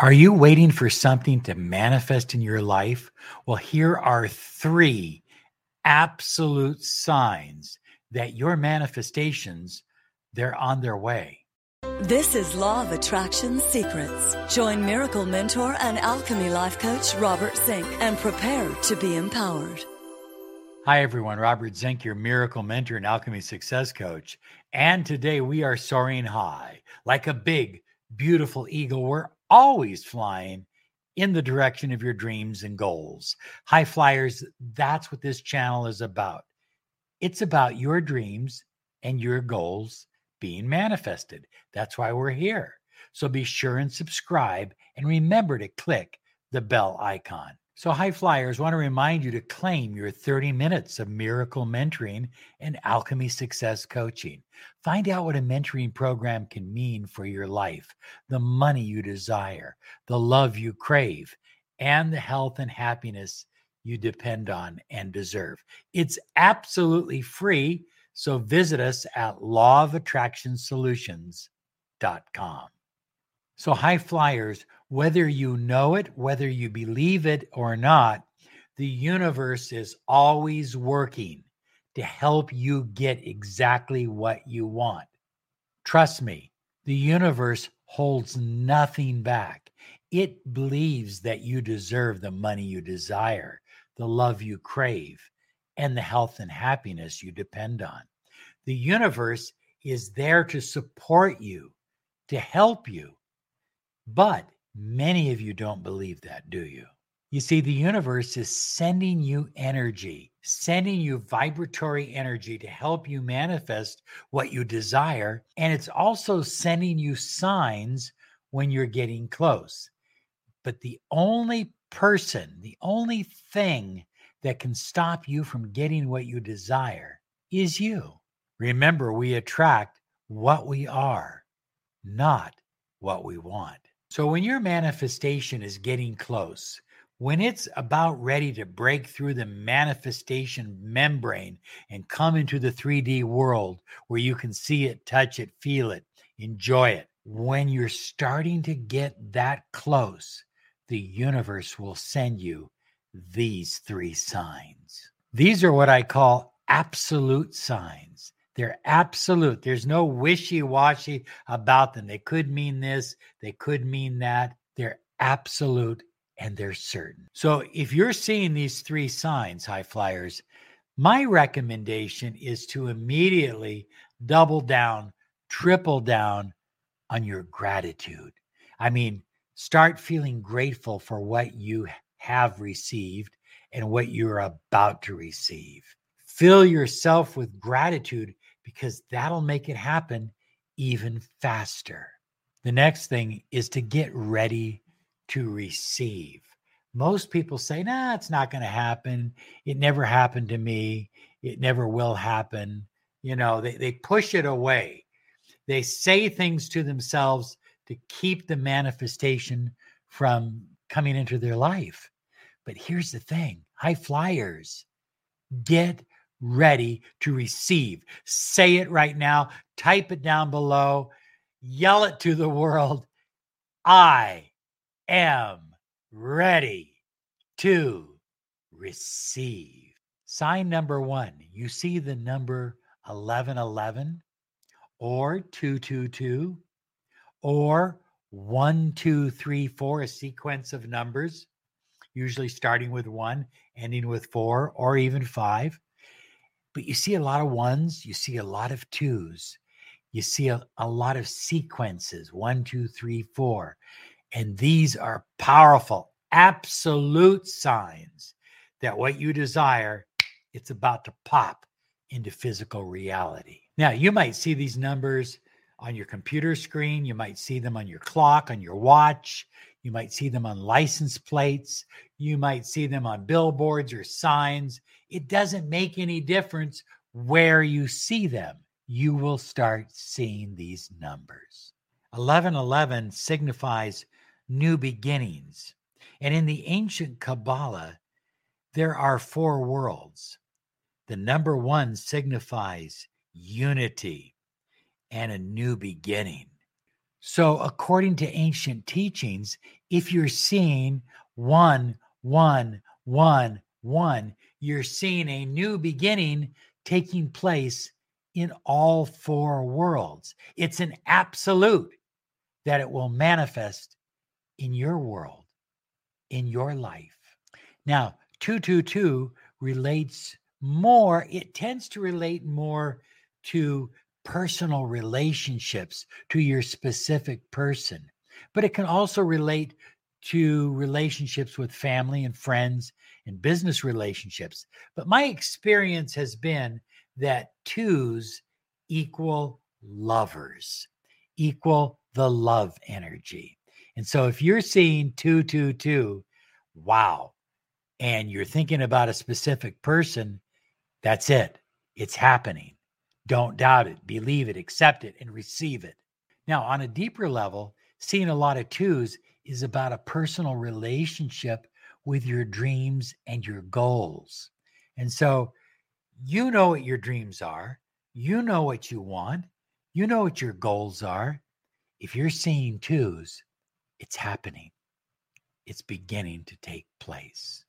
Are you waiting for something to manifest in your life? Well, here are three absolute signs that your manifestations, they're on their way. This is Law of Attraction Secrets. Join Miracle Mentor and Alchemy Life Coach Robert Zink and prepare to be empowered. Hi, everyone. Robert Zink, your Miracle Mentor and Alchemy Success Coach. And today we are soaring high like a big, beautiful eagle. We're always flying in the direction of your dreams and goals. High flyers, that's what this channel is about. It's about your dreams and your goals being manifested. That's why we're here. So be sure and subscribe and remember to click the bell icon. So high flyers, want to remind you to claim your 30 minutes of miracle mentoring and alchemy success coaching. Find out what a mentoring program can mean for your life, the money you desire, the love you crave, and the health and happiness you depend on and deserve. It's absolutely free. So visit us at lawofattractionsolutions.com. So high flyers, whether you know it, whether you believe it or not, the universe is always working to help you get exactly what you want. Trust me, the universe holds nothing back. It believes that you deserve the money you desire, the love you crave, and the health and happiness you depend on. The universe is there to support you, to help you. But many of you don't believe that, do you? You see, the universe is sending you energy, sending you vibratory energy to help you manifest what you desire. And it's also sending you signs when you're getting close. But the only person, the only thing that can stop you from getting what you desire is you. Remember, we attract what we are, not what we want. So when your manifestation is getting close, when it's about ready to break through the manifestation membrane and come into the 3D world where you can see it, touch it, feel it, enjoy it, when you're starting to get that close, the universe will send you these three signs. These are what I call absolute signs. They're absolute. There's no wishy-washy about them. They could mean this. They could mean that. They're absolute and they're certain. So if you're seeing these three signs, high flyers, my recommendation is to immediately double down, triple down on your gratitude. I mean, start feeling grateful for what you have received and what you're about to receive. Fill yourself with gratitude, because that'll make it happen even faster. The next thing is to get ready to receive. Most people say, nah, it's not going to happen. It never happened to me. It never will happen. You know, they push it away. They say things to themselves to keep the manifestation from coming into their life. But here's the thing, high flyers, get ready to receive. Say it right now. Type it down below. Yell it to the world. I am ready to receive. Sign number one. You see the number 1111 or 222 or 1234, a sequence of numbers, usually starting with 1, ending with 4 or even 5. But you see a lot of ones, you see a lot of twos, you see a lot of sequences, 1, 2, 3, 4. And these are powerful, absolute signs that what you desire, it's about to pop into physical reality. Now, you might see these numbers on your computer screen. You might see them on your clock, on your watch. You might see them on license plates. You might see them on billboards or signs. It doesn't make any difference where you see them. You will start seeing these numbers. 1111 signifies new beginnings. And in the ancient Kabbalah, there are 4 worlds. The number 1 signifies unity and a new beginning. So according to ancient teachings, if you're seeing one, you're seeing a new beginning taking place in all four worlds. It's an absolute that it will manifest in your world, in your life. Now, 222 relates more, it tends to relate more to personal relationships, to your specific person, but it can also relate to relationships with family and friends and business relationships. But my experience has been that twos equal lovers, equal the love energy. And so if you're seeing 222, wow, and you're thinking about a specific person, that's it. It's happening. Don't doubt it, believe it, accept it, and receive it. Now, on a deeper level, seeing a lot of twos is about a personal relationship with your dreams and your goals. And so you know what your dreams are. You know what you want. You know what your goals are. If you're seeing twos, it's happening. It's beginning to take place.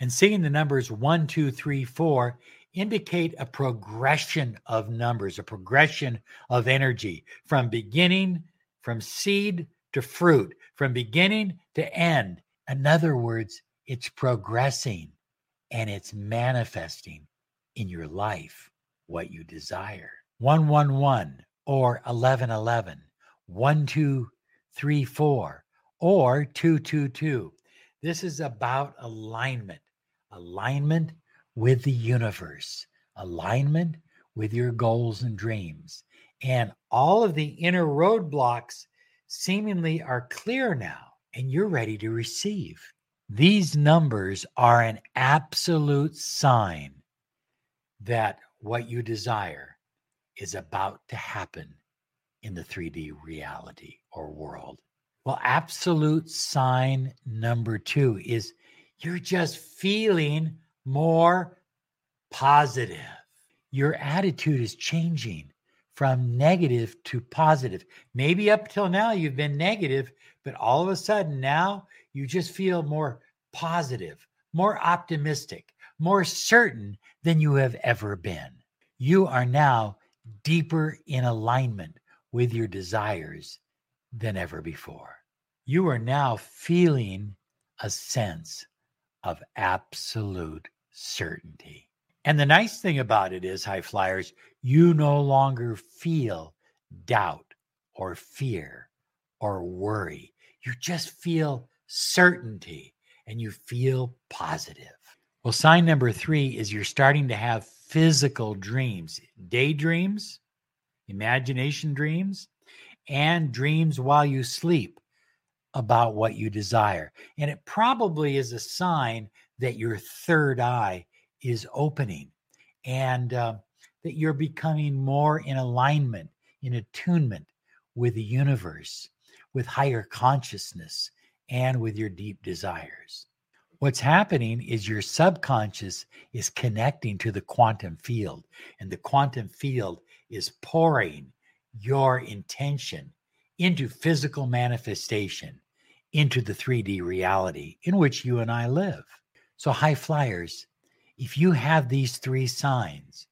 And seeing the numbers 1, 2, 3, 4 indicate a progression of numbers, a progression of energy from beginning, from seed to fruit, from beginning to end. In other words, it's progressing and it's manifesting in your life what you desire. 111 or 1111, 1234 or 222. This is about alignment. Alignment with the universe, alignment with your goals and dreams. And all of the inner roadblocks seemingly are clear now, and you're ready to receive. These numbers are an absolute sign that what you desire is about to happen in the 3D reality or world. Well, absolute sign number 2 is you're just feeling more positive. Your attitude is changing from negative to positive. Maybe up till now you've been negative, but all of a sudden now you just feel more positive, more optimistic, more certain than you have ever been. You are now deeper in alignment with your desires than ever before. You are now feeling a sense of absolute certainty. And the nice thing about it is, high flyers, you no longer feel doubt or fear or worry. You just feel certainty and you feel positive. Well, sign number 3 is you're starting to have physical dreams, daydreams, imagination dreams, and dreams while you sleep about what you desire. And it probably is a sign that your third eye is opening and that you're becoming more in alignment, in attunement with the universe, with higher consciousness, and with your deep desires. What's happening is your subconscious is connecting to the quantum field, and the quantum field is pouring your intention into physical manifestation, into the 3D reality in which you and I live. So high flyers, if you have these 3 signs,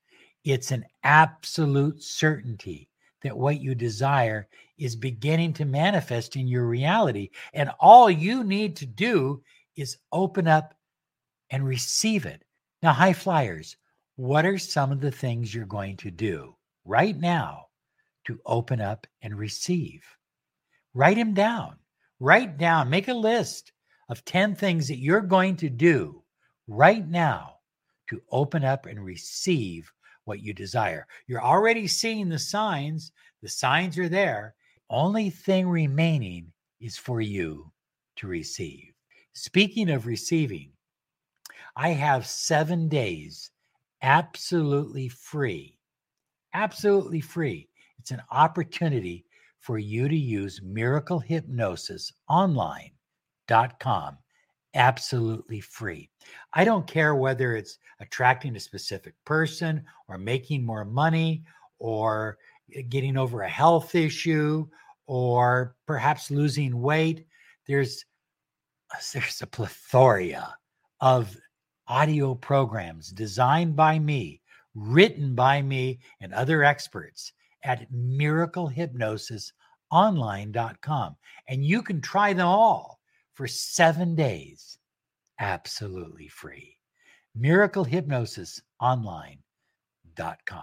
it's an absolute certainty that what you desire is beginning to manifest in your reality. And all you need to do is open up and receive it. Now, high flyers, what are some of the things you're going to do right now to open up and receive? Write them down. Write down, make a list of 10 things that you're going to do right now to open up and receive what you desire. You're already seeing the signs. The signs are there. Only thing remaining is for you to receive. Speaking of receiving, I have 7 days absolutely free. It's an opportunity for you to use MiracleHypnosisOnline.com absolutely free. I don't care whether it's attracting a specific person or making more money or getting over a health issue or perhaps losing weight. There's a plethora of audio programs designed by me, written by me and other experts at MiracleHypnosisOnline.com. And you can try them all for 7 days, absolutely free. MiracleHypnosisOnline.com.